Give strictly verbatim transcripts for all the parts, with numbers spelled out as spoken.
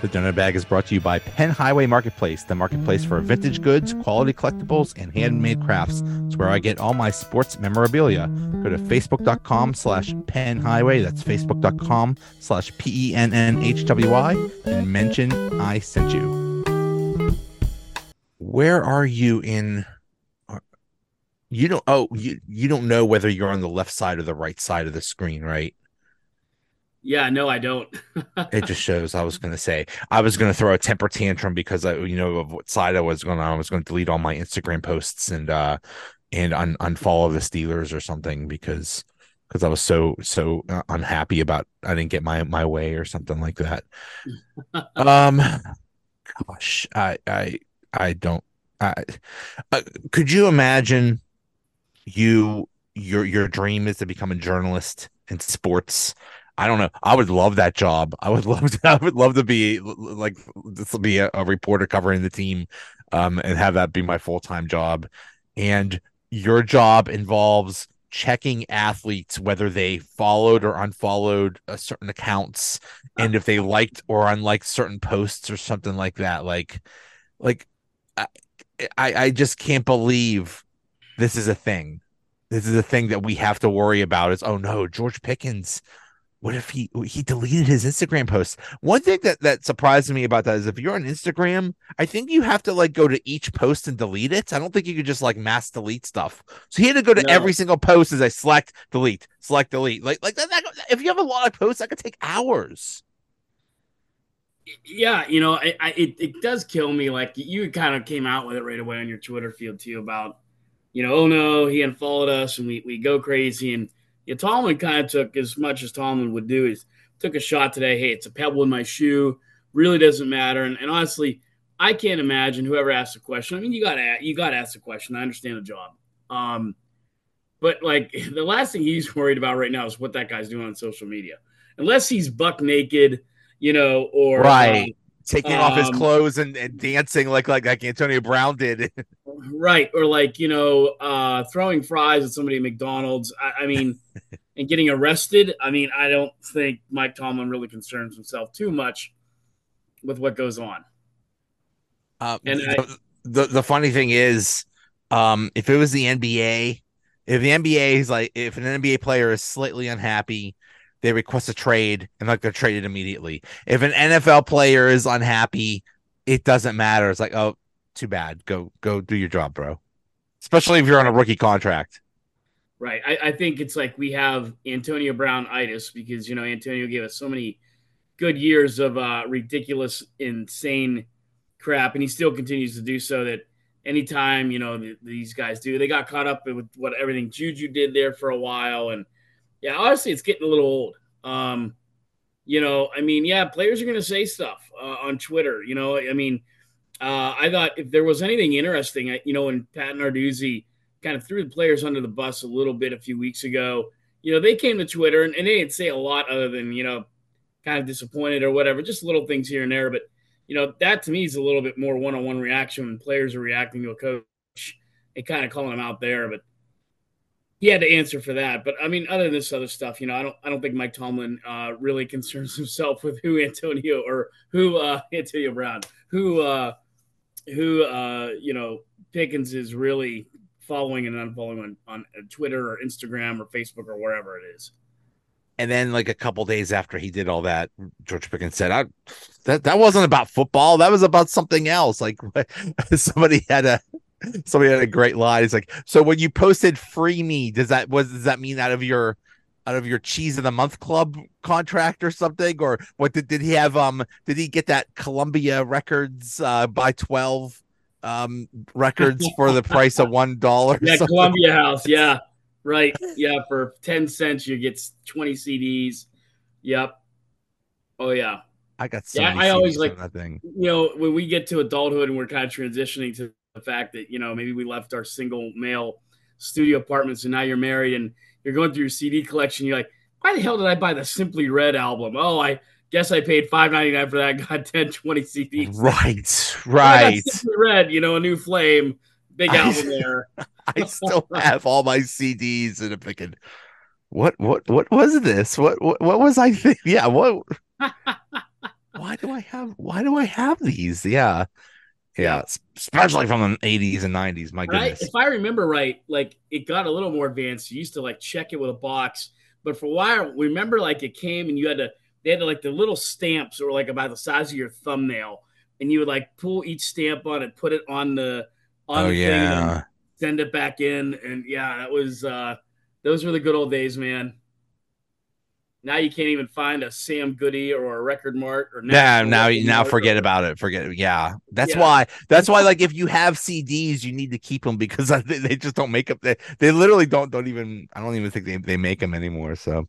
The Donut Bag is brought to you by Penn Highway Marketplace, the marketplace for vintage goods, quality collectibles, and handmade crafts. It's where I get all my sports memorabilia. Go to facebook.com slash Penn Highway. That's facebook.com slash P-E-N-N-H-W-Y and mention I sent you. Where are you in... You don't... Oh, you, you don't know whether you're on the left side or the right side of the screen, right? Yeah, no, I don't. It just shows. I was going to say, I was going to throw a temper tantrum because I, you know, of what side I was going on. I was going to delete all my Instagram posts and, uh, and un- unfollow the Steelers or something because, because I was so, so unhappy about, I didn't get my, my way or something like that. um, gosh, I, I, I don't, I, uh, could you imagine you, your, your dream is to become a journalist in sports? I don't know. I would love that job. I would love to, I would love to be like, this will be a, a reporter covering the team um, and have that be my full-time job. And your job involves checking athletes, whether they followed or unfollowed a certain accounts and if they liked or unliked certain posts or something like that. Like, like I, I, I just can't believe this is a thing. This is a thing that we have to worry about is, oh no, George Pickens. What if he he deleted his Instagram posts? One thing that, that surprised me about that is if you're on Instagram, I think you have to like go to each post and delete it. I don't think you could just like mass delete stuff. So he had to go to no. every single post as I select, delete, select, delete. Like like that, that, if you have a lot of posts, that could take hours. Yeah, you know, I, I, it it does kill me. Like you kind of came out with it right away on your Twitter feed too about, you know, oh no, he unfollowed us and we we go crazy and. Yeah, Tomlin kind of took as much as Tomlin would do. He took a shot today. Hey, it's a pebble in my shoe. Really doesn't matter. And, and honestly, I can't imagine whoever asked the question. I mean, you got to you got to ask the question. I understand the job. Um, but like the last thing he's worried about right now is what that guy's doing on social media. Unless he's buck naked, you know, or right. Uh, taking um, off his clothes and, and dancing like, like like Antonio Brown did. Right. Or like, you know, uh, throwing fries at somebody at McDonald's. I, I mean, and getting arrested. I mean, I don't think Mike Tomlin really concerns himself too much with what goes on. Uh, and the, I, the, the funny thing is, um, if it was the N B A, if the N B A is like, if an N B A player is slightly unhappy, they request a trade and like they're traded immediately. If an N F L player is unhappy, it doesn't matter. It's like, oh, too bad. Go, go do your job, bro. Especially if you're on a rookie contract. Right. I, I think it's like we have Antonio Brown-itis because, you know, Antonio gave us so many good years of uh, ridiculous, insane crap. And he still continues to do so that anytime, you know, th- these guys do, they got caught up with what everything Juju did there for a while. And yeah, honestly, it's getting a little old. Um, you know, I mean, yeah, players are going to say stuff uh, on Twitter. You know, I mean, uh, I thought if there was anything interesting, I, you know, when Pat Narduzzi kind of threw the players under the bus a little bit a few weeks ago, you know, they came to Twitter and, and they didn't say a lot other than, you know, kind of disappointed or whatever, just little things here and there. But, you know, that to me is a little bit more one-on-one reaction when players are reacting to a coach and kind of calling them out there. But he had to answer for that. But, I mean, other than this other stuff, you know, I don't I don't think Mike Tomlin uh, really concerns himself with who Antonio or who uh, Antonio Brown, who, uh, who uh, you know, Pickens is really following and unfollowing on, on Twitter or Instagram or Facebook or wherever it is. And then, like, a couple days after he did all that, George Pickens said, I, that, that wasn't about football. That was about something else. Like, somebody had a – Somebody had a great line. It's like, so when you posted "free me," does that was does that mean out of your out of your cheese of the month club contract or something? Or what did, did he have? Um, did he get that Columbia Records uh, buy twelve um records for the price of one dollar? Yeah, Columbia House. Yeah, right. Yeah, for ten cents you get twenty C Ds. Yep. Oh yeah. I got. So yeah, I always like that thing. You know, when we get to adulthood and we're kind of transitioning to the fact that, you know, maybe we left our single male studio apartments and now you're married and you're going through your C D collection. You're like, why the hell did I buy the Simply Red album? Oh, I guess I paid five ninety-nine for that. I got ten, twenty C Ds. Right, right. Simply Red, you know, A New Flame, big album I, there. I still have all my C Ds and I'm thinking, what, what, what was this? What, what, what was I thinking? Yeah, what? why do I have why do I have these? Yeah. Yeah, especially from the eighties and nineties. My goodness. Right? If I remember right, like it got a little more advanced. You used to like check it with a box, but for a while, remember like it came and you had to they had to, like the little stamps were like about the size of your thumbnail, and you would like pull each stamp on it, put it on the on oh, the yeah. thing, and send it back in, and yeah, that was uh, those were the good old days, man. Now you can't even find a Sam Goody or a Record Mart or now now you now forget about it. Forget yeah. That's yeah. why that's why like if you have C Ds, you need to keep them because they, they just don't make up. They, they literally don't don't even I don't even think they, they make them anymore. So,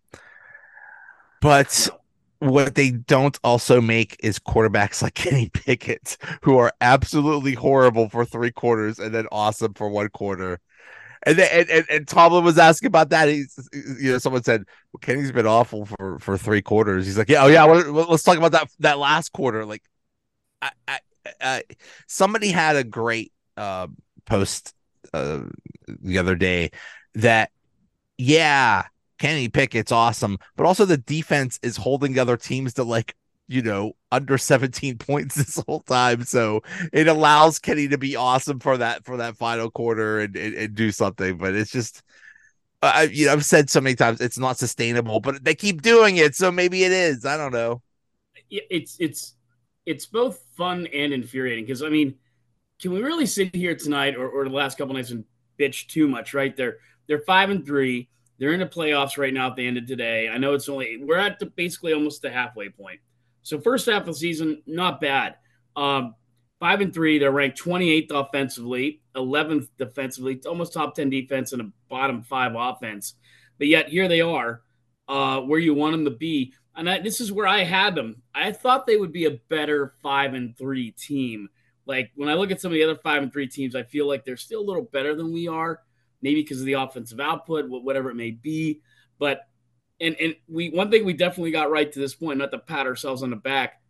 but what they don't also make is quarterbacks like Kenny Pickett, who are absolutely horrible for three quarters and then awesome for one quarter. And, they, and and and Tomlin was asking about that. He's, you know, someone said, well, Kenny's been awful for, for three quarters. He's like, yeah, oh yeah, let's talk about that that last quarter. Like, I, I, I somebody had a great uh, post uh, the other day that, yeah, Kenny Pickett's awesome, but also the defense is holding other teams to like, you know, under seventeen points this whole time. So it allows Kenny to be awesome for that, for that final quarter and, and, and do something. But it's just, I, you know, I've said so many times, it's not sustainable, but they keep doing it. So maybe it is, I don't know. It's, it's, it's both fun and infuriating. Cause I mean, can we really sit here tonight or, or the last couple nights and bitch too much, right? They're, they're five and three. They're in the playoffs right now. If they ended today, I know it's only, we're at the, basically almost the halfway point. So first half of the season, not bad. Um, five and three, they're ranked twenty-eighth offensively, eleventh defensively, almost top ten defense and a bottom five offense. But yet here they are, uh, where you want them to be. And I, this is where I had them. I thought they would be a better five and three team. Like when I look at some of the other five and three teams, I feel like they're still a little better than we are, maybe because of the offensive output, whatever it may be. But And and we one thing we definitely got right to this point, not to pat ourselves on the back,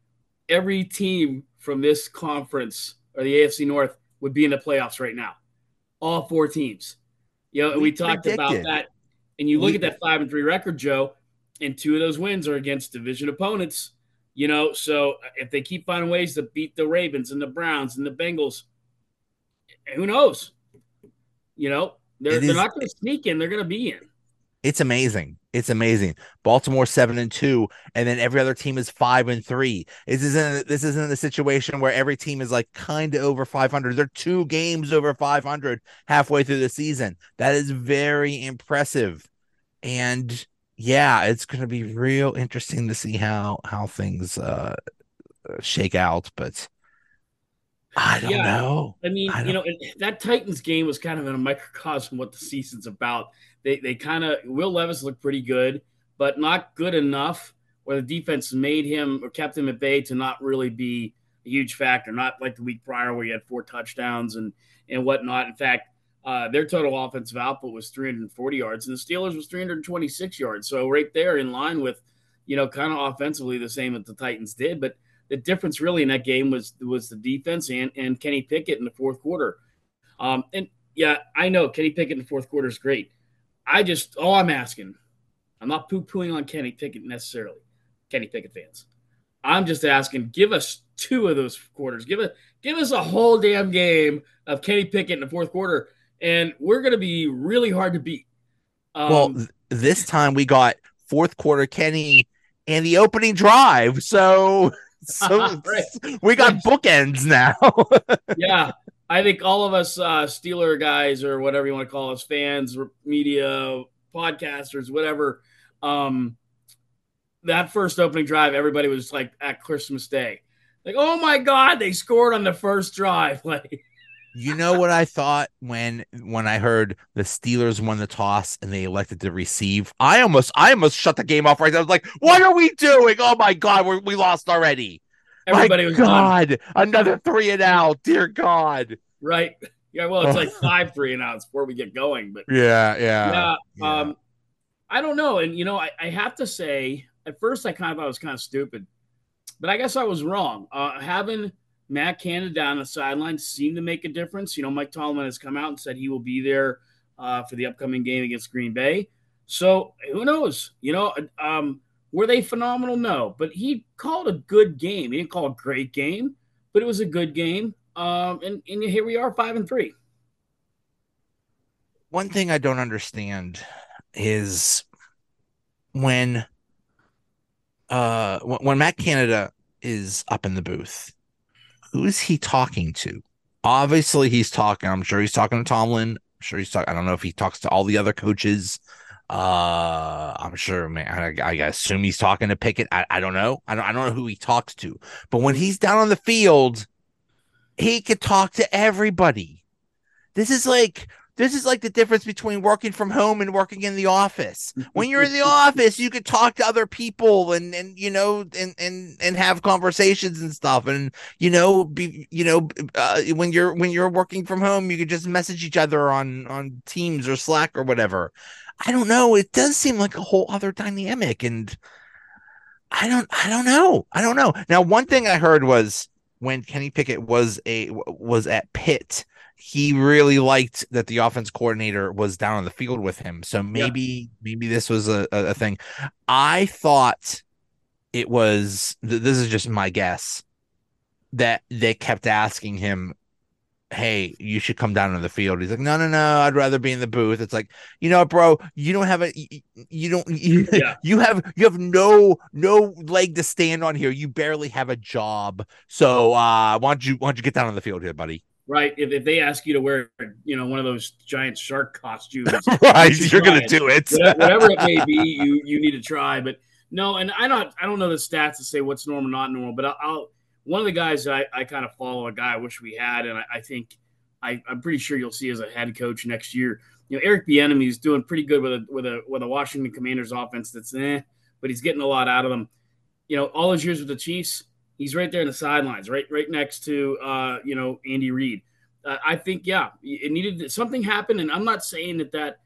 every team from this conference or the A F C North would be in the playoffs right now. All four teams. You know, and we, we talked about it. that. And you we, look at that five and three record, Joe, and two of those wins are against division opponents. You know, so if they keep finding ways to beat the Ravens and the Browns and the Bengals, who knows? You know, they're is, they're not going to sneak in, they're going to be in. It's amazing. It's amazing. Baltimore seven and two, and then every other team is five and three. This isn't this isn't a situation where every team is like kind of over five hundred. They're two games over five hundred halfway through the season. That is very impressive, and yeah, it's going to be real interesting to see how how things uh, shake out. But I don't yeah, know. I mean, I you know, that Titans game was kind of in a microcosm what the season's about. They they kind of – Will Levis looked pretty good, but not good enough where the defense made him or kept him at bay to not really be a huge factor, not like the week prior where he had four touchdowns and, and whatnot. In fact, uh, their total offensive output was three hundred forty yards, and the Steelers was three hundred twenty-six yards. So right there in line with, you know, kind of offensively the same that the Titans did. But the difference really in that game was was the defense and, and Kenny Pickett in the fourth quarter. Um, and, yeah, I know Kenny Pickett in the fourth quarter is great. I just, all I'm asking, I'm not poo-pooing on Kenny Pickett necessarily, Kenny Pickett fans. I'm just asking, give us two of those quarters. Give us, give us a whole damn game of Kenny Pickett in the fourth quarter, and we're going to be really hard to beat. Um, well, th- this time we got fourth quarter Kenny and the opening drive, so, so right. we got bookends now. Yeah. I think all of us uh, Steeler guys or whatever you want to call us, fans, media, podcasters, whatever, um, that first opening drive, everybody was like at Christmas Day. Like, oh, my God, they scored on the first drive. Like, you know what I thought when when I heard the Steelers won the toss and they elected to receive? I almost I almost shut the game off right there. I was like, what are we doing? Oh, my God, we're, we lost already. Everybody My was God, on. Another three and out, dear God. Right. Yeah, well, it's like five three and outs before we get going. But yeah, yeah. Yeah. yeah. Um, I don't know. And, you know, I, I have to say, at first I kind of thought I was kind of stupid. But I guess I was wrong. Uh, having Matt Canada on the sideline seemed to make a difference. You know, Mike Tomlin has come out and said he will be there uh, for the upcoming game against Green Bay. So who knows? You know, um, Were they phenomenal? No, but he called a good game. He didn't call a great game, but it was a good game. Um, and, and here we are, five and three. One thing I don't understand is when uh, when Matt Canada is up in the booth, who is he talking to? Obviously, he's talking. I'm sure he's talking to Tomlin. I'm sure he's talking. I don't know if he talks to all the other coaches. Uh, I'm sure, man. I, I assume he's talking to Pickett. I, I don't know. I don't. I don't know who he talks to. But when he's down on the field, he could talk to everybody. This is like this is like the difference between working from home and working in the office. When you're in the office, you could talk to other people and and you know and and and have conversations and stuff. And you know, be you know, uh, when you're when you're working from home, you could just message each other on on Teams or Slack or whatever. I don't know. It does seem like a whole other dynamic, and I don't, I don't know. I don't know. Now, one thing I heard was when Kenny Pickett was a was at Pitt, he really liked that the offense coordinator was down on the field with him. So maybe, yeah. maybe this was a, a thing. I thought it was. This is just my guess that they kept asking him, hey, you should come down to the field. He's like, no, no, no, I'd rather be in the booth. It's like, you know, bro, you don't have a, you, you don't, you, yeah. you have, you have no, no leg to stand on here. You barely have a job. So, uh, why don't you, why don't you get down on the field here, buddy? Right. If, if they ask you to wear, you know, one of those giant shark costumes, right, you're going to do it. Whatever it may be, you, you need to try, but no. And I don't, I don't know the stats to say what's normal, not normal, but I'll, I'll one of the guys that I, I kind of follow, a guy I wish we had, and I, I think I, I'm pretty sure you'll see as a head coach next year. You know, Eric Bieniemy is doing pretty good with a with a with a Washington Commanders offense that's eh, but he's getting a lot out of them. You know, all his years with the Chiefs, he's right there in the sidelines, right right next to uh, you know, Andy Reid. Uh, I think yeah, it needed something happened, and I'm not saying that that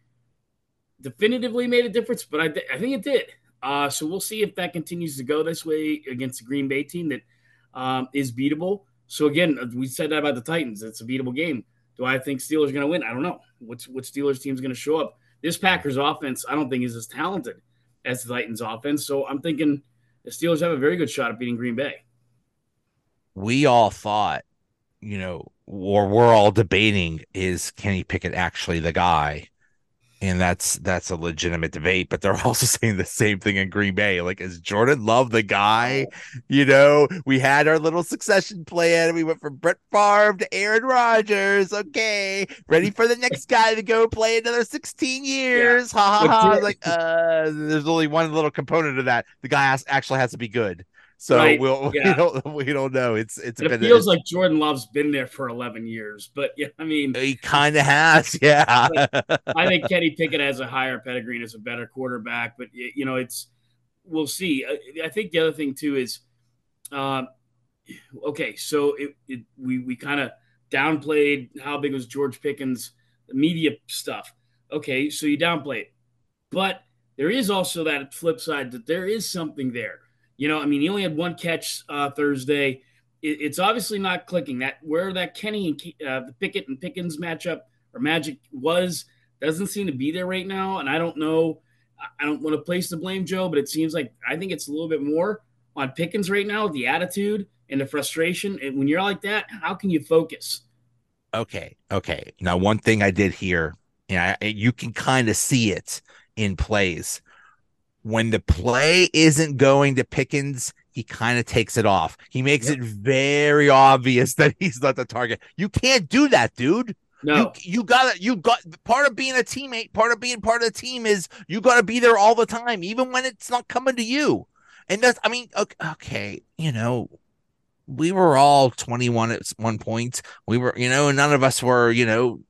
definitively made a difference, but I I think it did. Uh, so we'll see if that continues to go this way against the Green Bay team that. Um, is beatable. So again, we said that about the Titans. It's a beatable game. Do I think Steelers are going to win? I don't know. What's what Steelers team is going to show up? This Packers offense, I don't think is as talented as the Titans offense. So I'm thinking the Steelers have a very good shot at beating Green Bay. We all thought, you know, or we're all debating, is Kenny Pickett actually the guy? And that's that's a legitimate debate, but they're also saying the same thing in Green Bay. Like, is Jordan Love the guy? You know, we had our little succession plan. We went from Brett Favre to Aaron Rodgers. Okay, ready for the next guy to go play another sixteen years. Yeah. Ha ha ha. Like, uh, there's only one little component of that. The guy has, actually has to be good. So right. we'll, yeah. we don't we don't know. It's it's it been, feels it's, like Jordan Love's been there for eleven years, but yeah, I mean he kind of has, yeah. I think Kenny Pickett has a higher pedigree and is a better quarterback, but you know it's we'll see. I, I think the other thing too is, uh, okay, so it, it we we kind of downplayed how big was George Pickens media stuff. Okay, so you downplay it, but there is also that flip side that there is something there. You know, I mean, he only had one catch uh, Thursday. It, it's obviously not clicking. That where that Kenny and uh, the Pickett and Pickens matchup or magic was doesn't seem to be there right now. And I don't know. I don't want to place the blame, Joe, but it seems like I think it's a little bit more on Pickens right now. The attitude and the frustration. And when you're like that, how can you focus? Okay, okay. Now, one thing I did hear, and I, you can kind of see it in plays. When the play isn't going to Pickens, he kind of takes it off. He makes yep. it very obvious that he's not the target. You can't do that, dude. No, you, you gotta, you got part of being a teammate, part of being part of the team is you gotta be there all the time, even when it's not coming to you. And that's, I mean, okay, you know, we were all twenty-one at one point. We were, you know, none of us were, you know,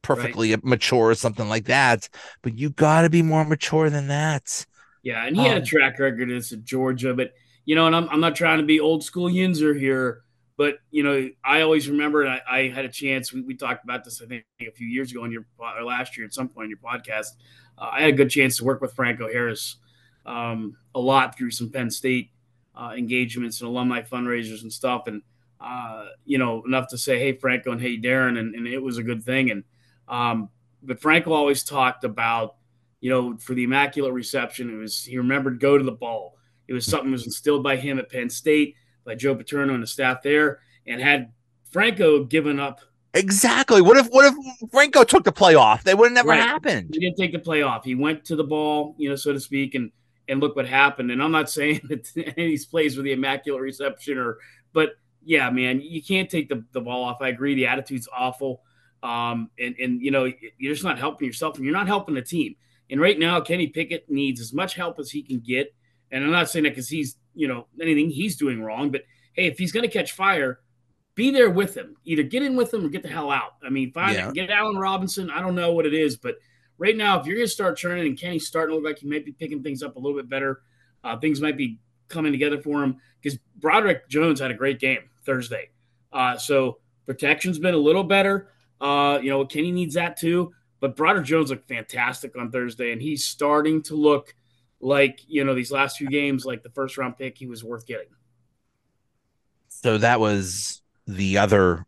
perfectly right. mature or something like that, but you gotta be more mature than that. Yeah, and he had a track record as at Georgia, but, you know, and I'm I'm not trying to be old school Yinzer here, but, you know, I always remember, and I, I had a chance, we, we talked about this, I think, a few years ago, in your or last year at some point on your podcast, uh, I had a good chance to work with Franco Harris um, a lot through some Penn State uh, engagements and alumni fundraisers and stuff, and, uh, you know, enough to say, hey, Franco, and hey, Darren, and, and it was a good thing, and um, but Franco always talked about you know, for the immaculate reception. It was, he remembered go to the ball. It was something that was instilled by him at Penn State, by Joe Paterno and the staff there, and had Franco given up. Exactly. What if what if Franco took the play off? That would have never right. happened. He didn't take the play off. He went to the ball, you know, so to speak, and and look what happened. And I'm not saying that any of these plays were the immaculate reception or, but yeah, man, you can't take the, the ball off. I agree. The attitude's awful. Um, and, and, you know, you're just not helping yourself and you're not helping the team. And right now, Kenny Pickett needs as much help as he can get. And I'm not saying that because he's, you know, anything he's doing wrong, but hey, if he's going to catch fire, be there with him, either get in with him or get the hell out. I mean, fine, yeah. get Allen Robinson. I don't know what it is, but right now, if you're going to start churning and Kenny's starting to look like he might be picking things up a little bit better, uh, things might be coming together for him because Broderick Jones had a great game Thursday. Uh, so protection's been a little better. Uh, you know, Kenny needs that too, but Broderick Jones looked fantastic on Thursday, and he's starting to look like, you know, these last few games, like the first round pick he was worth getting. So that was the other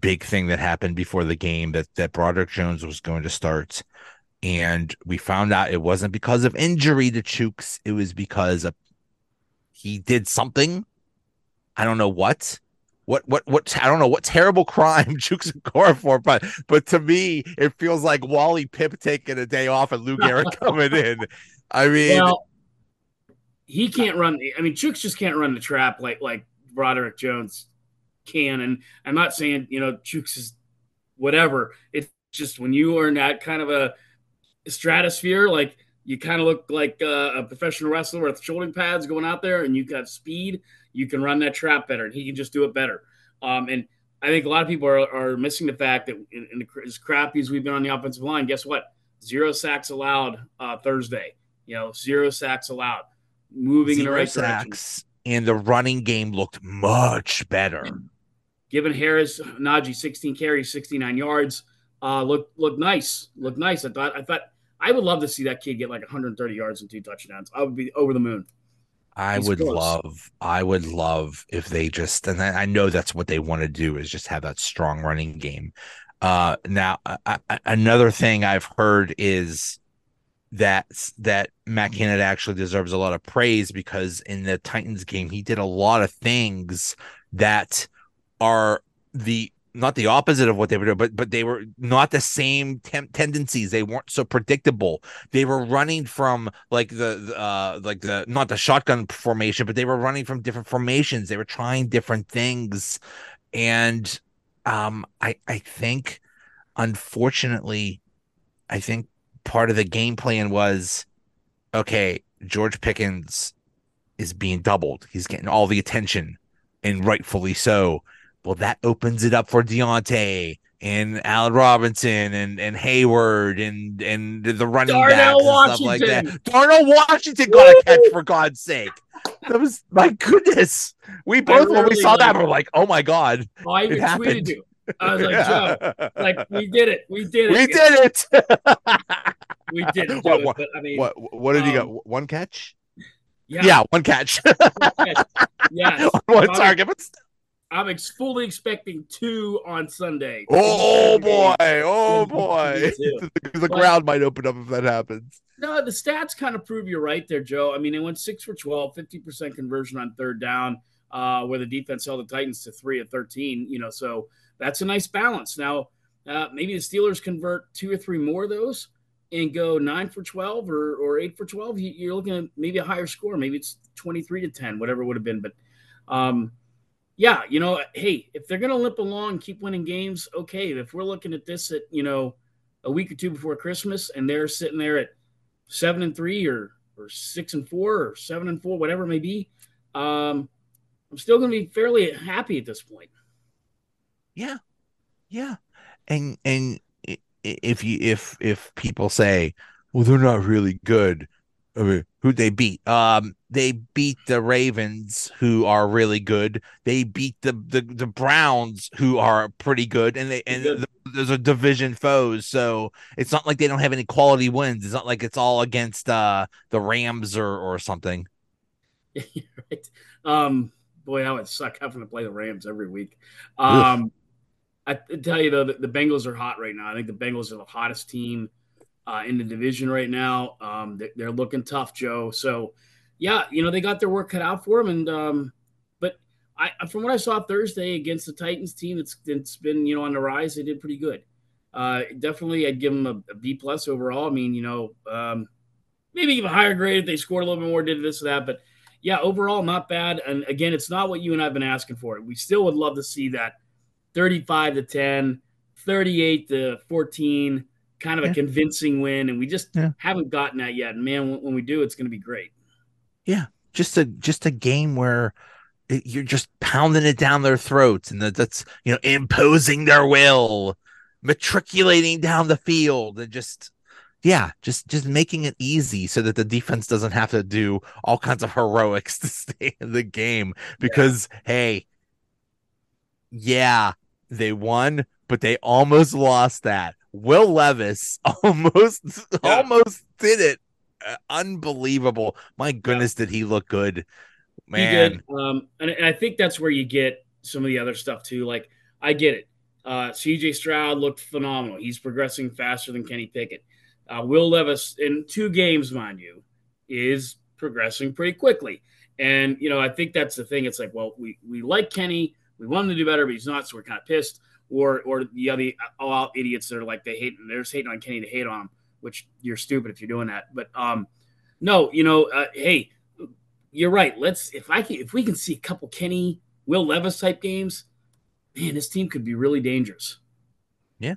big thing that happened before the game, that, that Broderick Jones was going to start. And we found out it wasn't because of injury to Chooks. It was because of, he did something. I don't know what. What, what, what, I don't know what terrible crime Chooks and Cora for, but, but to me, it feels like Wally Pipp taking a day off and Lou Garrett coming in. I mean, well, he can't run. I mean, Chooks just can't run the trap like, like Broderick Jones can. And I'm not saying, you know, Chooks is whatever. It's just when you are in that kind of a stratosphere, like you kind of look like a, a professional wrestler with shoulder pads going out there, and you got speed, you can run that trap better, and he can just do it better. Um, and I think a lot of people are, are missing the fact that in, in the, as crappy as we've been on the offensive line, guess what? Zero sacks allowed uh, Thursday. You know, zero sacks allowed. Moving zero in the right sacks, direction. And the running game looked much better. Giving Harris, Najee, sixteen carries, sixty-nine yards. Uh, look, look nice, look nice. I thought, I thought I would love to see that kid get like one hundred thirty yards and two touchdowns. I would be over the moon. I He's would close. love, I would love if they just, and I know that's what they want to do, is just have that strong running game. Uh, now, I, I, another thing I've heard is that that Matt Canada actually deserves a lot of praise, because in the Titans game, he did a lot of things that are the not the opposite of what they were doing, but but they were not the same temp tendencies. They weren't so predictable. They were running from like the uh like the not the shotgun formation, but they were running from different formations. They were trying different things, and um I I think unfortunately, I think part of the game plan was, okay, George Pickens is being doubled. He's getting all the attention, and rightfully so. Well, that opens it up for Deontay and Allen Robinson and, and Hayward and, and the running backs and stuff like that. Darnell Washington got a catch, for God's sake. That was, my goodness. We both, when we saw that, we were like, oh my God. I even tweeted you. I was like, Joe, like, we did it. We did it. We did it. We did it. What, what, it, but, I mean, what, what did um, you got? One catch? Yeah, yeah one catch. Yeah. On one target. But I'm ex fully expecting two on Sunday. Oh, boy. Oh, boy. the the ground might open up if that happens. No, the stats kind of prove you're right there, Joe. I mean, they went six for twelve, fifty percent conversion on third down, uh, where the defense held the Titans to three of thirteen. You know, so that's a nice balance. Now, uh, maybe the Steelers convert two or three more of those and go nine for twelve or, or eight for twelve. You, you're looking at maybe a higher score. Maybe it's twenty-three to ten, whatever it would have been. But, um, yeah, you know, hey, if they're going to limp along and keep winning games, okay. If we're looking at this at, you know, a week or two before Christmas, and they're sitting there at seven and three or or six and four or seven and four, whatever it may be, um, I'm still going to be fairly happy at this point. Yeah, yeah, and and if you if if people say, well, they're not really good. I mean, who'd they beat? Um, they beat the Ravens, who are really good. They beat the the, the Browns, who are pretty good, and they and the, those are division foes. So it's not like they don't have any quality wins. It's not like it's all against uh, the Rams or or something. Right. Um, boy, I would suck having to play the Rams every week. Um, I tell you though, the, the Bengals are hot right now. I think the Bengals are the hottest team uh, in the division right now. Um, they, they're looking tough, Joe. So, yeah, you know, they got their work cut out for them. And um, but I, from what I saw Thursday against the Titans team, it's, it's been, you know, on the rise. They did pretty good. Uh, definitely, I'd give them a, a B plus overall. I mean, you know, um, maybe even higher grade if they scored a little bit more, did this or that. But yeah, overall, not bad. And again, it's not what you and I've been asking for. We still would love to see that thirty-five to ten, thirty-eight to fourteen, kind of yeah. a convincing win. And we just yeah. haven't gotten that yet. And man, when we do, it's going to be great. Yeah. Just a, just a game where it, you're just pounding it down their throats and that, that's, you know, imposing their will, matriculating down the field and just, yeah, just, just making it easy so that the defense doesn't have to do all kinds of heroics to stay in the game because, yeah. hey, yeah, they won, but they almost lost that. Will Levis almost, yeah. almost did it. Uh, unbelievable. My goodness, yeah. did he look good, man. He did. Um, and, and I think that's where you get some of the other stuff too. Like, I get it. Uh, C J Stroud looked phenomenal. He's progressing faster than Kenny Pickett. Uh, Will Levis, in two games, mind you, is progressing pretty quickly. And, you know, I think that's the thing. It's like, well, we, we like Kenny. We want him to do better, but he's not, so we're kind of pissed. Or or the other all-out idiots that are like, they hate, they're just hating on Kenny to hate on him, which you're stupid if you're doing that. But, um, no, you know, uh, hey, you're right. Let's if I can, if we can see a couple Kenny, Will Levis type games, man, this team could be really dangerous. Yeah,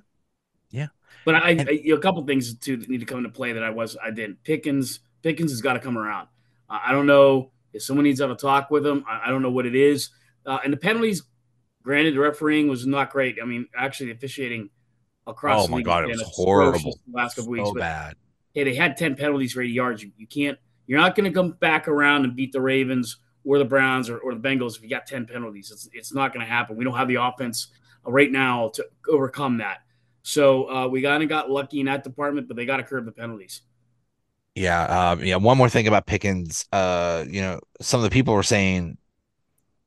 yeah. But I, and- I you know, a couple things too that need to come into play that I was I didn't. Pickens Pickens has got to come around. Uh, I don't know if someone needs to have a talk with him. I, I don't know what it is. Uh, and the penalties, granted, the refereeing was not great. I mean, actually, the officiating across the league. Oh, my God, it was horrible. The last couple weeks. So bad. Hey, they had ten penalties for eighty yards. You, you can't – you're not going to come back around and beat the Ravens or the Browns or, or the Bengals if you got ten penalties. It's it's not going to happen. We don't have the offense right now to overcome that. So uh, we kind of got lucky in that department, but they got to curb the penalties. Yeah, um, yeah. One more thing about Pickens. Uh, you know, some of the people were saying –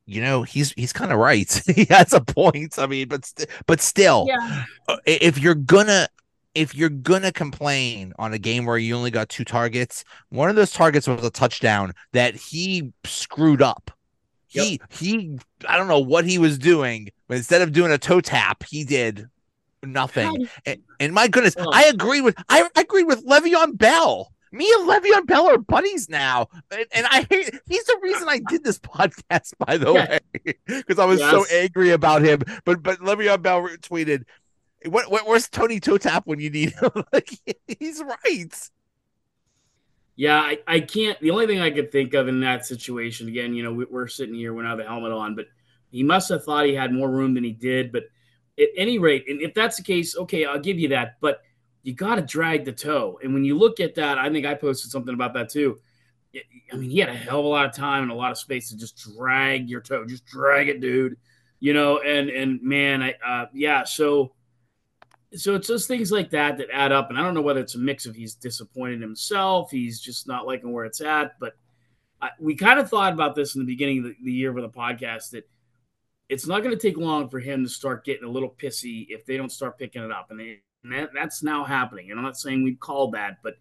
you know, he's he's kind of right. He has a point. I mean, but st- but still, yeah. if you're gonna if you're gonna complain on a game where you only got two targets, one of those targets was a touchdown that he screwed up. He yep. he, I don't know what he was doing, but instead of doing a toe tap, he did nothing. And, and my goodness, oh. I agree with I agree with Le'Veon Bell. Me and Le'Veon Bell are buddies now, and, and I hate. He's the reason I did this podcast, by the yeah. way, because I was yes. so angry about him. But but Le'Veon Bell tweeted, "What, what where's Tony Toe Tap when you need him?" Like he's right. Yeah, I, I can't. The only thing I could think of in that situation, again, you know, we, we're sitting here without the helmet on, but he must have thought he had more room than he did. But at any rate, and if that's the case, okay, I'll give you that. But you got to drag the toe. And when you look at that, I think I posted something about that too. It, I mean, he had a hell of a lot of time and a lot of space to just drag your toe. Just drag it, dude. You know, and, and man, I uh, yeah, so so it's those things like that that add up. And I don't know whether it's a mix of he's disappointed himself, he's just not liking where it's at. But I, we kind of thought about this in the beginning of the, the year for the podcast that it's not going to take long for him to start getting a little pissy if they don't start picking it up. And they, And that, that's now happening. And I'm not saying we called that, but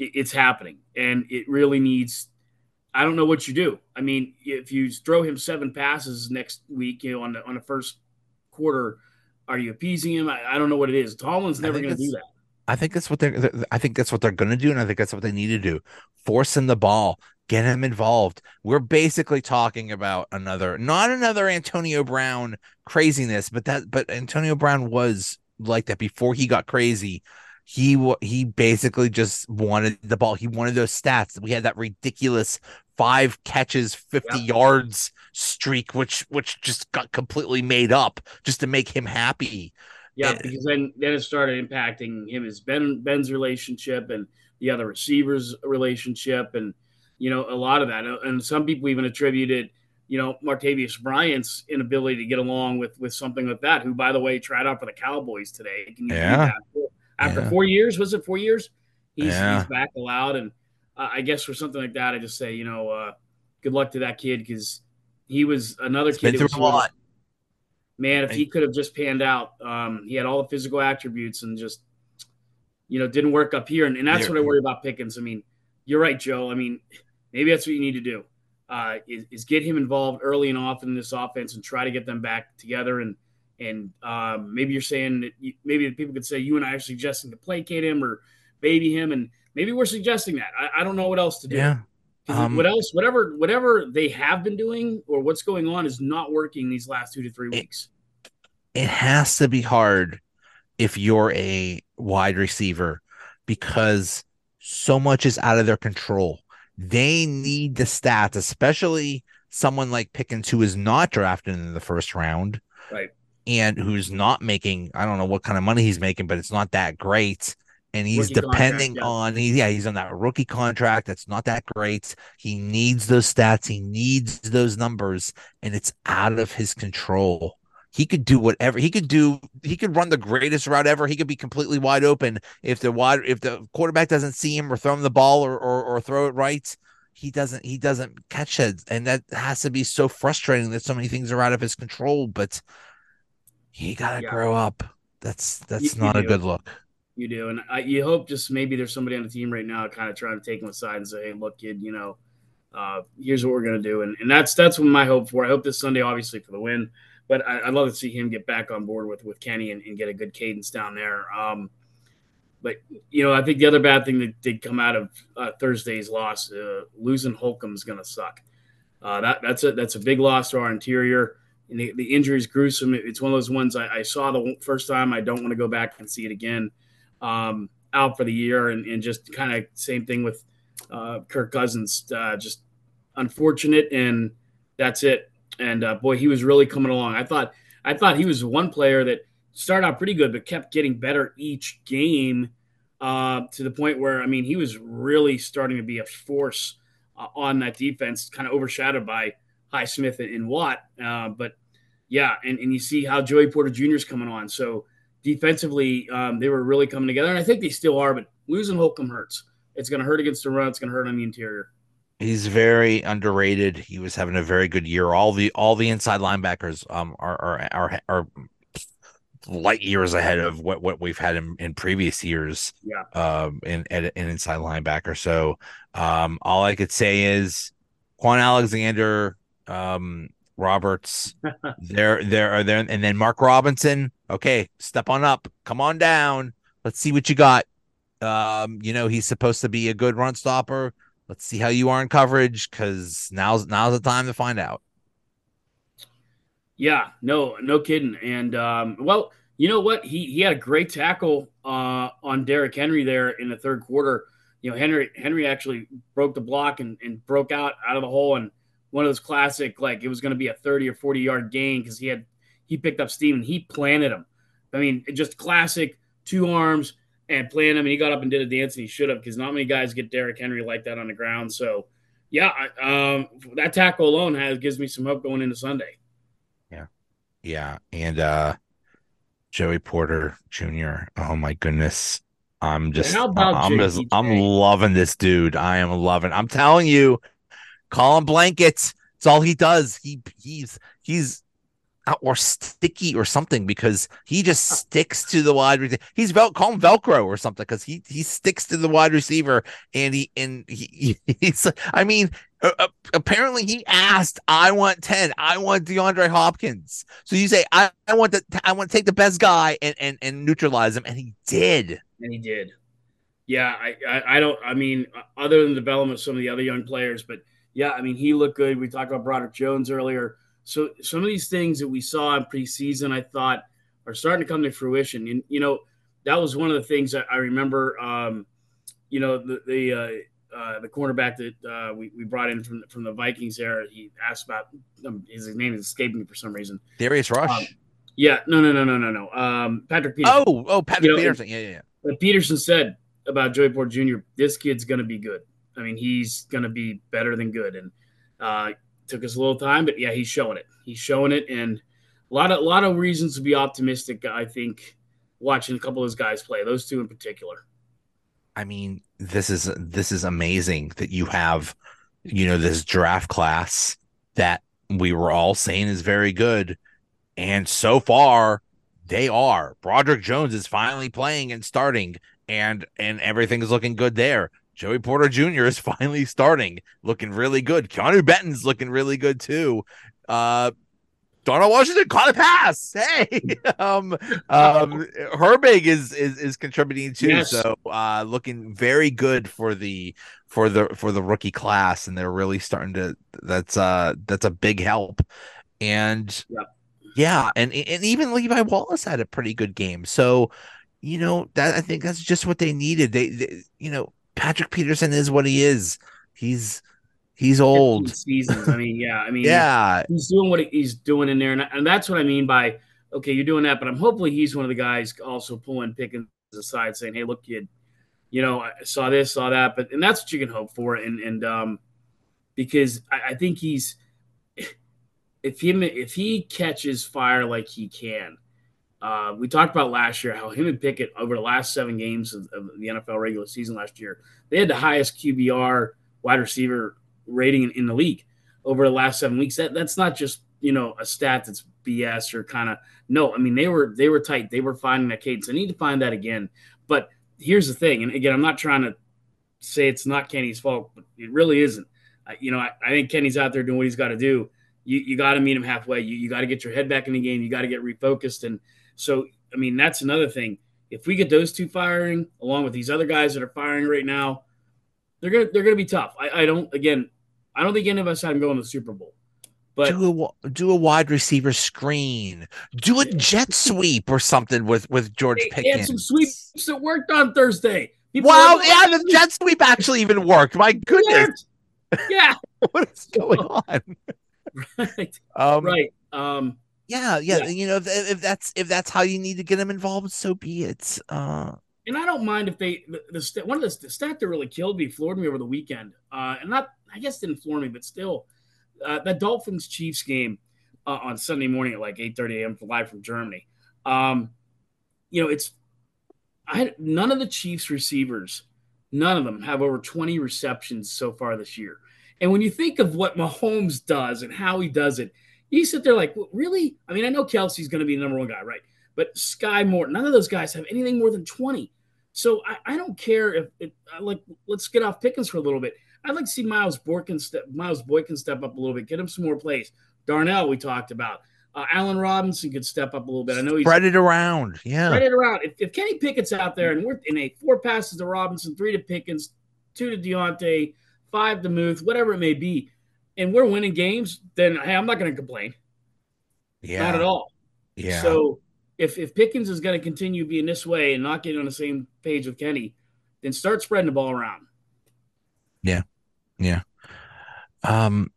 it, it's happening. And it really needs – I don't know what you do. I mean, if you throw him seven passes next week, you know, on the, on the first quarter, are you appeasing him? I, I don't know what it is. Tomlin's never going to do that. I think that's what they're I think that's what they're going to do, and I think that's what they need to do. Force him the ball. Get him involved. We're basically talking about another – not another Antonio Brown craziness, but that but Antonio Brown was – like that before he got crazy. He he basically just wanted the ball. He wanted those stats. We had that ridiculous five catches fifty yep. yards streak, which which just got completely made up just to make him happy. Yeah, because then then it started impacting him, his Ben Ben's relationship and the other receivers relationship, and you know, a lot of that. And some people even attributed, you know, Martavius Bryant's inability to get along with, with something like that, who, by the way, tried out for the Cowboys today. Can you yeah. that? After yeah. four years, was it four years? He's, yeah. he's back allowed. And uh, I guess for something like that, I just say, you know, uh, good luck to that kid, because he was another it's kid. Been through a lot. Man, if he could have just panned out, um, he had all the physical attributes and just, you know, didn't work up here. And, and that's what I worry about Pickens. I mean, you're right, Joe. I mean, maybe that's what you need to do uh, is, is get him involved early and often in this offense and try to get them back together. And, and uh, maybe you're saying that you, maybe people could say you and I are suggesting to placate him or baby him. And maybe we're suggesting that. I, I don't know what else to do. Yeah. Um, what else, whatever, whatever they have been doing or what's going on is not working these last two to three weeks. It, it has to be hard if you're a wide receiver because so much is out of their control. They need the stats, especially someone like Pickens, who is not drafted in the first round, right? And who's not making, I don't know what kind of money he's making, but it's not that great. And he's rookie depending contract, yeah. on, he, yeah, he's on that rookie contract. That's not that great. He needs those stats. He needs those numbers, and it's out of his control. He could do whatever he could do. He could run the greatest route ever. He could be completely wide open. If the wide, if the quarterback doesn't see him or throw him the ball or, or, or throw it right, he doesn't, he doesn't catch it. And that has to be so frustrating that so many things are out of his control, but he got to yeah. grow up. That's, that's you, not you a do. good look. You do, and I, you hope just maybe there's somebody on the team right now kind of trying to take him aside and say, hey, look, kid, you know, uh, here's what we're going to do. And, and that's that's what my hope for. I hope this Sunday, obviously, for the win. But I, I'd love to see him get back on board with, with Kenny and, and get a good cadence down there. Um, but, you know, I think the other bad thing that did come out of uh, Thursday's loss, uh, losing Holcomb's going to suck. Uh, that, that's, a, that's a big loss to our interior. And the, the injury is gruesome. It, it's one of those ones I, I saw the first time. I don't want to go back and see it again. Um, out for the year, and, and just kind of same thing with uh, Kirk Cousins, uh, just unfortunate, and that's it. And uh, boy, he was really coming along. I thought, I thought he was one player that started out pretty good, but kept getting better each game uh, to the point where, I mean, he was really starting to be a force uh, on that defense, kind of overshadowed by Highsmith and, and Watt. Uh, but yeah, and, and you see how Joey Porter Junior is coming on. So defensively, um, they were really coming together, and I think they still are, but losing Holcomb hurts. It's going to hurt against the run. It's going to hurt on the interior. He's very underrated. He was having a very good year. All the all the inside linebackers um, are, are are are light years ahead of what, what we've had in, in previous years. Yeah. Um, in an in inside linebacker. So, um, all I could say is, Quan Alexander, um, Roberts, there there are there, and then Mark Robinson. Okay, step on up. Come on down. Let's see what you got. Um, you know, he's supposed to be a good run stopper. Let's see how you are in coverage, because now's now's the time to find out. Yeah, no, no kidding. And, um, well, you know what? He he had a great tackle uh, on Derrick Henry there in the third quarter. You know, Henry Henry actually broke the block and, and broke out, out of the hole, and one of those classic, like, it was going to be a thirty or forty-yard gain because he had – he picked up steam and he planted him. I mean, just classic two arms and planted him. And he got up and did a dance, and he should have, because not many guys get Derrick Henry like that on the ground. So, yeah, um, that tackle alone has gives me some hope going into Sunday. Yeah, yeah, and uh, Joey Porter Junior Oh my goodness, I'm just, how about I'm, just I'm loving this dude. I am loving. I'm telling you, call him blankets. It's all he does. He he's he's. Or sticky or something, because he just sticks to the wide receiver. He's vel- call him Velcro or something, because he he sticks to the wide receiver, and he and he, he's. I mean, uh, apparently he asked, "I want ten. I want DeAndre Hopkins." So you say, "I, I want the I want to take the best guy and, and and neutralize him," and he did. And he did. Yeah, I, I I don't. I mean, other than the development of some of the other young players, but yeah, I mean, he looked good. We talked about Broderick Jones earlier. So some of these things that we saw in preseason, I thought, are starting to come to fruition. And, you know, that was one of the things that I remember, um, you know, the the uh, uh, the cornerback that uh, we, we brought in from, from the Vikings there, he asked about um, – his name is escaping me for some reason. Darius Rush? Um, yeah. No, no, no, no, no, no. Um, Patrick Peterson. Oh, oh, Patrick you know, Peterson. Yeah, yeah, yeah. But Peterson said about Joey Porter Junior, this kid's going to be good. I mean, he's going to be better than good. And uh took us a little time, but yeah, he's showing it. He's showing it, and a lot of a lot of reasons to be optimistic, I think, watching a couple of those guys play, those two in particular. I mean, this is this is amazing that you have, you know, this draft class that we were all saying is very good, and so far they are. Broderick Jones is finally playing and starting, and and everything is looking good there. Joey Porter Junior is finally starting, looking really good. Keanu Benton's looking really good too. Uh, Darnell Washington caught a pass. Hey, um, um, Herbig is is is contributing too. Yes. So uh, looking very good for the for the for the rookie class, and they're really starting to. That's uh that's a big help, and yeah, yeah and and even Levi Wallace had a pretty good game. So you know that I think that's just what they needed. They, they you know Patrick Peterson is what he is. He's. He's old. Seasons. I mean, yeah. I mean, yeah. He's doing what he's doing in there, and, and that's what I mean by okay, you're doing that. But I'm hopefully he's one of the guys also pulling Pickens aside, saying, "Hey, look, kid, you know, I saw this, saw that." But and that's what you can hope for, and and um, because I, I think he's if him if he catches fire like he can, uh, we talked about last year how him and Pickett over the last seven games of, of the N F L regular season last year, they had the highest Q B R wide receiver rating in, in the league over the last seven weeks. That that's not just, you know, a stat that's B S or kind of no. I mean, they were, they were tight. They were finding that cadence. I need to find that again, but here's the thing. And again, I'm not trying to say it's not Kenny's fault, but it really isn't. I, you know, I, I think Kenny's out there doing what he's got to do. You you got to meet him halfway. You, you got to get your head back in the game. You got to get refocused. And so, I mean, that's another thing. If we get those two firing along with these other guys that are firing right now, They're gonna they're gonna be tough. I, I don't again, I don't think any of us had him going to the Super Bowl. But do a do a wide receiver screen, do a jet sweep or something with, with George Pickens. They had some sweeps that worked on Thursday. People wow, yeah, the sweep. jet sweep actually even worked. My goodness, yeah. What is going on? Right, um, right. Um, yeah, yeah, yeah. You know, if, if that's if that's how you need to get him involved, so be it. Uh, And I don't mind if they the, – the, one of the, the stat that really killed me, floored me over the weekend, uh, and not – I guess didn't floor me, but still, uh, that Dolphins-Chiefs game uh, on Sunday morning at like eight thirty a.m. live from Germany, um, you know, it's – I had, none of the Chiefs receivers, none of them have over twenty receptions so far this year. And when you think of what Mahomes does and how he does it, you sit there like, well, really? I mean, I know Kelsey's going to be the number one guy, right? But Sky Moore, none of those guys have anything more than twenty. So I, I don't care if it, I like. Let's get off Pickens for a little bit. I'd like to see Miles Boykin step. Miles Boykin step up a little bit. Get him some more plays. Darnell, we talked about. Uh, Allen Robinson could step up a little bit. I know he's spread it around. Yeah, spread it around. If, if Kenny Pickett's out there and we're in a four passes to Robinson, three to Pickens, two to Deontay, five to Muth, whatever it may be, and we're winning games, then hey, I'm not going to complain. Yeah, not at all. Yeah. So. If if Pickens is going to continue being this way and not getting on the same page with Kenny, then start spreading the ball around. Yeah, yeah, um,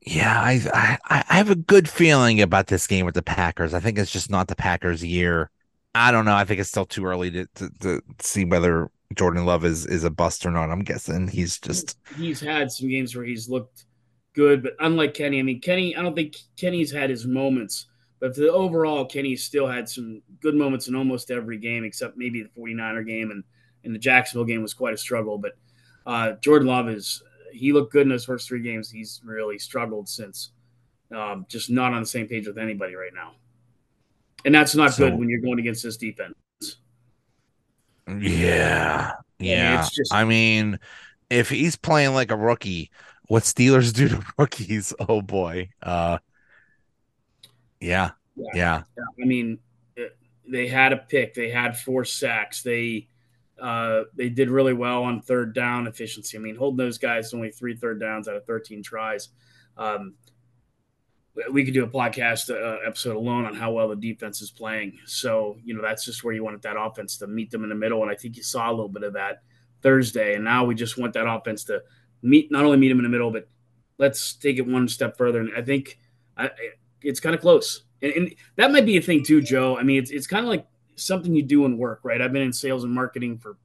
yeah. I I I have a good feeling about this game with the Packers. I think it's just not the Packers' year. I don't know. I think it's still too early to to, to see whether Jordan Love is is a bust or not. I'm guessing he's just he's had some games where he's looked good, but unlike Kenny, I mean, Kenny. I don't think Kenny's had his moments. But for the overall, Kenny still had some good moments in almost every game, except maybe the forty-niner game, and, and the Jacksonville game was quite a struggle. But uh, Jordan Love, is he looked good in those first three games. He's really struggled since, um, just not on the same page with anybody right now. And that's not so, good when you're going against this defense. Yeah. Yeah. I mean, it's just, I mean, if he's playing like a rookie, what Steelers do to rookies, oh, boy. Uh Yeah, yeah, yeah. I mean, they had a pick. They had four sacks. They uh, they did really well on third down efficiency. I mean, holding those guys to only three third downs out of thirteen tries. Um, we could do a podcast uh, episode alone on how well the defense is playing. So, you know, that's just where you wanted that offense to meet them in the middle. And I think you saw a little bit of that Thursday. And now we just want that offense to meet not only meet them in the middle, but let's take it one step further. And I think – I. It's kind of close. And, and that might be a thing too, Joe. I mean, it's it's kind of like something you do in work, right? I've been in sales and marketing for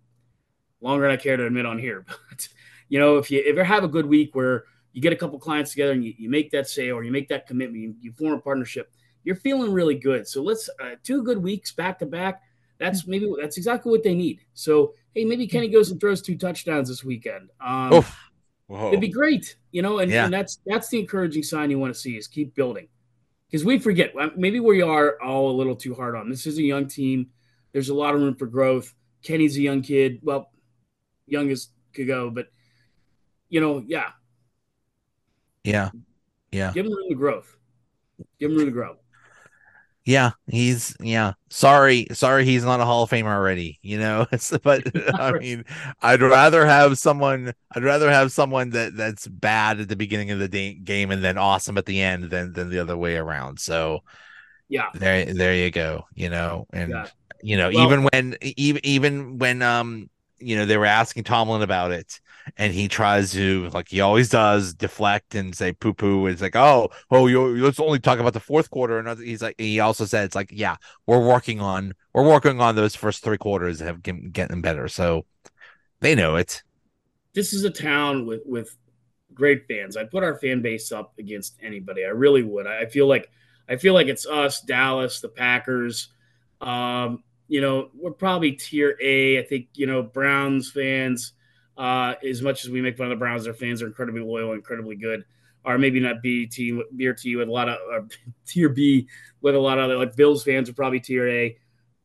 longer than I care to admit on here. But, you know, if you ever have a good week where you get a couple clients together and you, you make that sale or you make that commitment, you, you form a partnership, you're feeling really good. So let's uh, two good weeks back to back. That's maybe that's exactly what they need. So, hey, maybe Kenny goes and throws two touchdowns this weekend. Um, Whoa. It'd be great, you know, and, yeah. and that's that's the encouraging sign you want to see is keep building. Because we forget, maybe we are all a little too hard on. This is a young team. There's a lot of room for growth. Kenny's a young kid. Well, youngest could go, but you know, yeah. Yeah. Yeah. Give him room to growth. Give him room to grow. Yeah, he's yeah. Sorry, sorry, he's not a Hall of Famer already. You know, but I mean, I'd rather have someone. I'd rather have someone that, that's bad at the beginning of the day, game and then awesome at the end than than the other way around. So, yeah, there there you go. You know, and yeah. you know, well, even when even even when um you know they were asking Tomlin about it, and he tries to, like he always does, deflect and say poo poo. It's like, oh, oh, you let's only talk about the fourth quarter. And he's like, he also said, it's like, yeah, we're working on, we're working on those first three quarters of getting better. So they know it. This is a town with, with great fans. I'd put our fan base up against anybody. I really would. I feel like, I feel like it's us, Dallas, the Packers. Um, you know, we're probably tier A. I think, you know, Browns fans, Uh, as much as we make fun of the Browns, their fans are incredibly loyal, incredibly good. Or maybe not B team, tier T with a lot of or tier B with a lot of other, like Bills fans are probably tier A.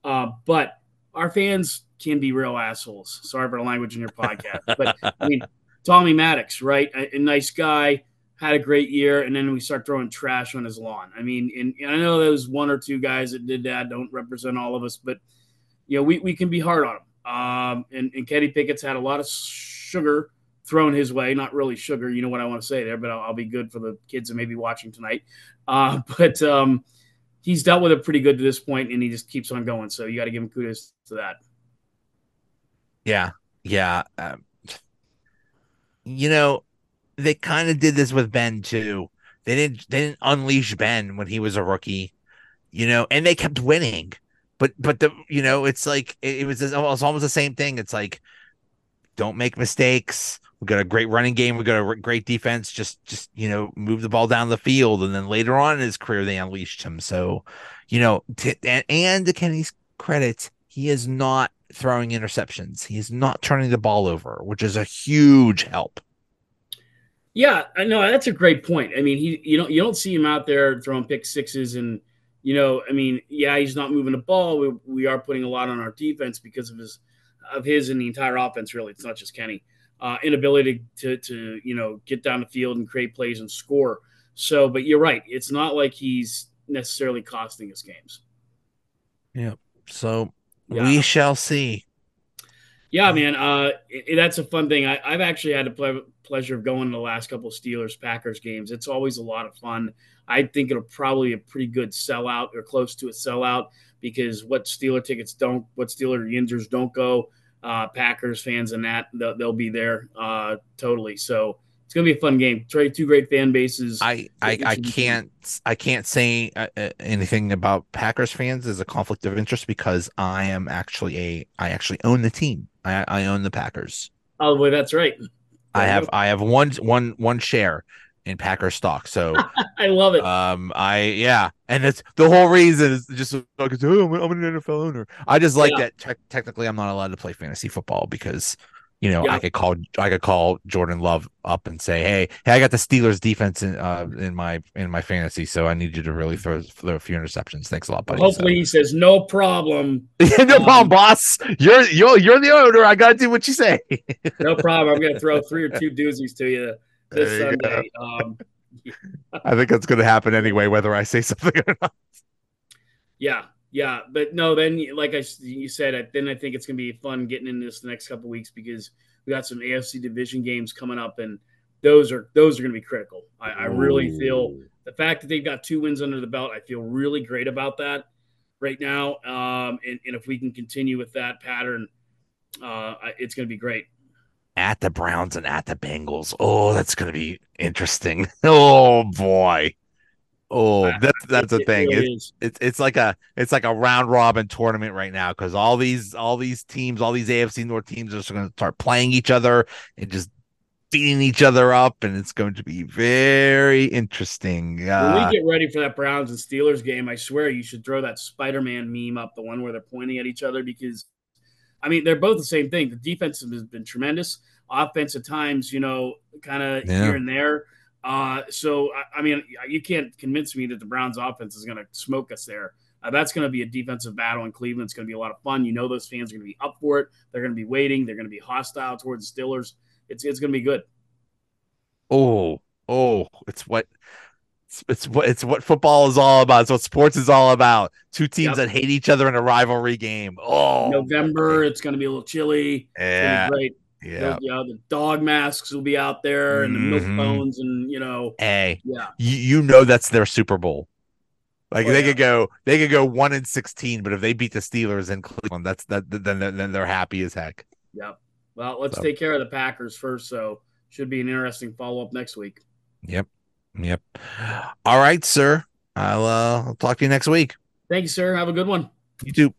Uh, but our fans can be real assholes. Sorry for the language in your podcast, but I mean, Tommy Maddox, right? A, a nice guy, had a great year, and then we start throwing trash on his lawn. I mean, and, and I know those one or two guys that did that don't represent all of us, but you know, we, we can be hard on them. Um, and, and Kenny Pickett's had a lot of sugar thrown his way. Not really sugar. You know what I want to say there, but I'll, I'll be good for the kids that may be watching tonight. Uh, but um, he's dealt with it pretty good to this point, and he just keeps on going. So you got to give him kudos to that. Yeah. Yeah. Um, you know, they kind of did this with Ben too. They didn't, they didn't unleash Ben when he was a rookie, you know, and they kept winning. But but the you know it's like it, it was it was almost the same thing. It's like, don't make mistakes. We got a great running game. We got a great defense. Just just you know move the ball down the field. And then later on in his career, they unleashed him. So you know t- and, and to Kenny's credit, he is not throwing interceptions. He is not turning the ball over, which is a huge help. Yeah, I know that's a great point. I mean, he you don't you don't see him out there throwing pick sixes and. You know, I mean, yeah, he's not moving the ball. We, we are putting a lot on our defense because of his, of his and the entire offense. Really, it's not just Kenny, uh, inability to, to you know get down the field and create plays and score. So, but you're right, it's not like he's necessarily costing us games. Yeah. So yeah. We shall see. Yeah, man, uh, it, that's a fun thing. I, I've actually had the ple- pleasure of going to the last couple of Steelers-Packers games. It's always a lot of fun. I think it'll probably be a pretty good sellout or close to a sellout because what Steeler tickets don't, what Steeler yinzers don't go, uh, Packers fans and that, they'll, they'll be there uh, totally. So it's going to be a fun game. Trey, two great fan bases. I, I, I can't I can't say uh, anything about Packers fans as a conflict of interest because I am actually a I actually own the team. I, I own the Packers. Oh boy, that's right. I have I have one one one share in Packer stock. So I love it. Um, I yeah, and it's the whole reason is just oh, I'm an N F L owner. I just like yeah. that te- technically I'm not allowed to play fantasy football because you know yeah. I could call I could call Jordan Love up and say hey hey I got the Steelers defense in uh, in my in my fantasy so I need you to really throw, throw a few interceptions. Thanks a lot, buddy. Hopefully so. He says no problem. no um, problem, boss. You're you're you're the owner. I gotta do what you say. No problem. I'm gonna throw three or two doozies to you. This Sunday. Um, yeah. I think that's going to happen anyway, whether I say something or not. Yeah, yeah, but no. Then, like I you said, I, then I think it's going to be fun getting into this the next couple of weeks because we got some A F C division games coming up, and those are those are going to be critical. I, I really feel the fact that they've got two wins under the belt. I feel really great about that right now, um, and, and if we can continue with that pattern, uh, it's going to be great. At the Browns and at the Bengals. Oh, that's going to be interesting. Oh boy. Oh, that's that's the thing. It's it's it's like a it's like a round robin tournament right now because all these all these teams, all these A F C North teams are just going to start playing each other and just beating each other up, and it's going to be very interesting. Uh, when we get ready for that Browns and Steelers game, I swear you should throw that Spider-Man meme up, the one where they're pointing at each other because. I mean, they're both the same thing. The defense has been tremendous. Offense at times, you know, kind of yeah. here and there. Uh, so, I, I mean, you can't convince me that the Browns offense is going to smoke us there. Uh, that's going to be a defensive battle in Cleveland. It's going to be a lot of fun. You know, those fans are going to be up for it. They're going to be waiting. They're going to be hostile towards the Steelers. It's it's going to be good. Oh, oh, it's what it's, it's what it's what football is all about. It's what sports is all about. Two teams yep. that hate each other in a rivalry game. Oh, November. It's going to be a little chilly. Yeah, it's going to be great. Yeah, you know, the dog masks will be out there, and mm-hmm. the milk bones, and you know, hey, yeah, you, you know that's their Super Bowl. Like oh, they yeah. could go, they could go one and sixteen, but if they beat the Steelers in Cleveland, that's that then then they're happy as heck. Yeah. Well, let's so. take care of the Packers first. So should be an interesting follow up next week. Yep. Yep. All right, sir. I'll uh, I'll talk to you next week. Thank you, sir. Have a good one. You too.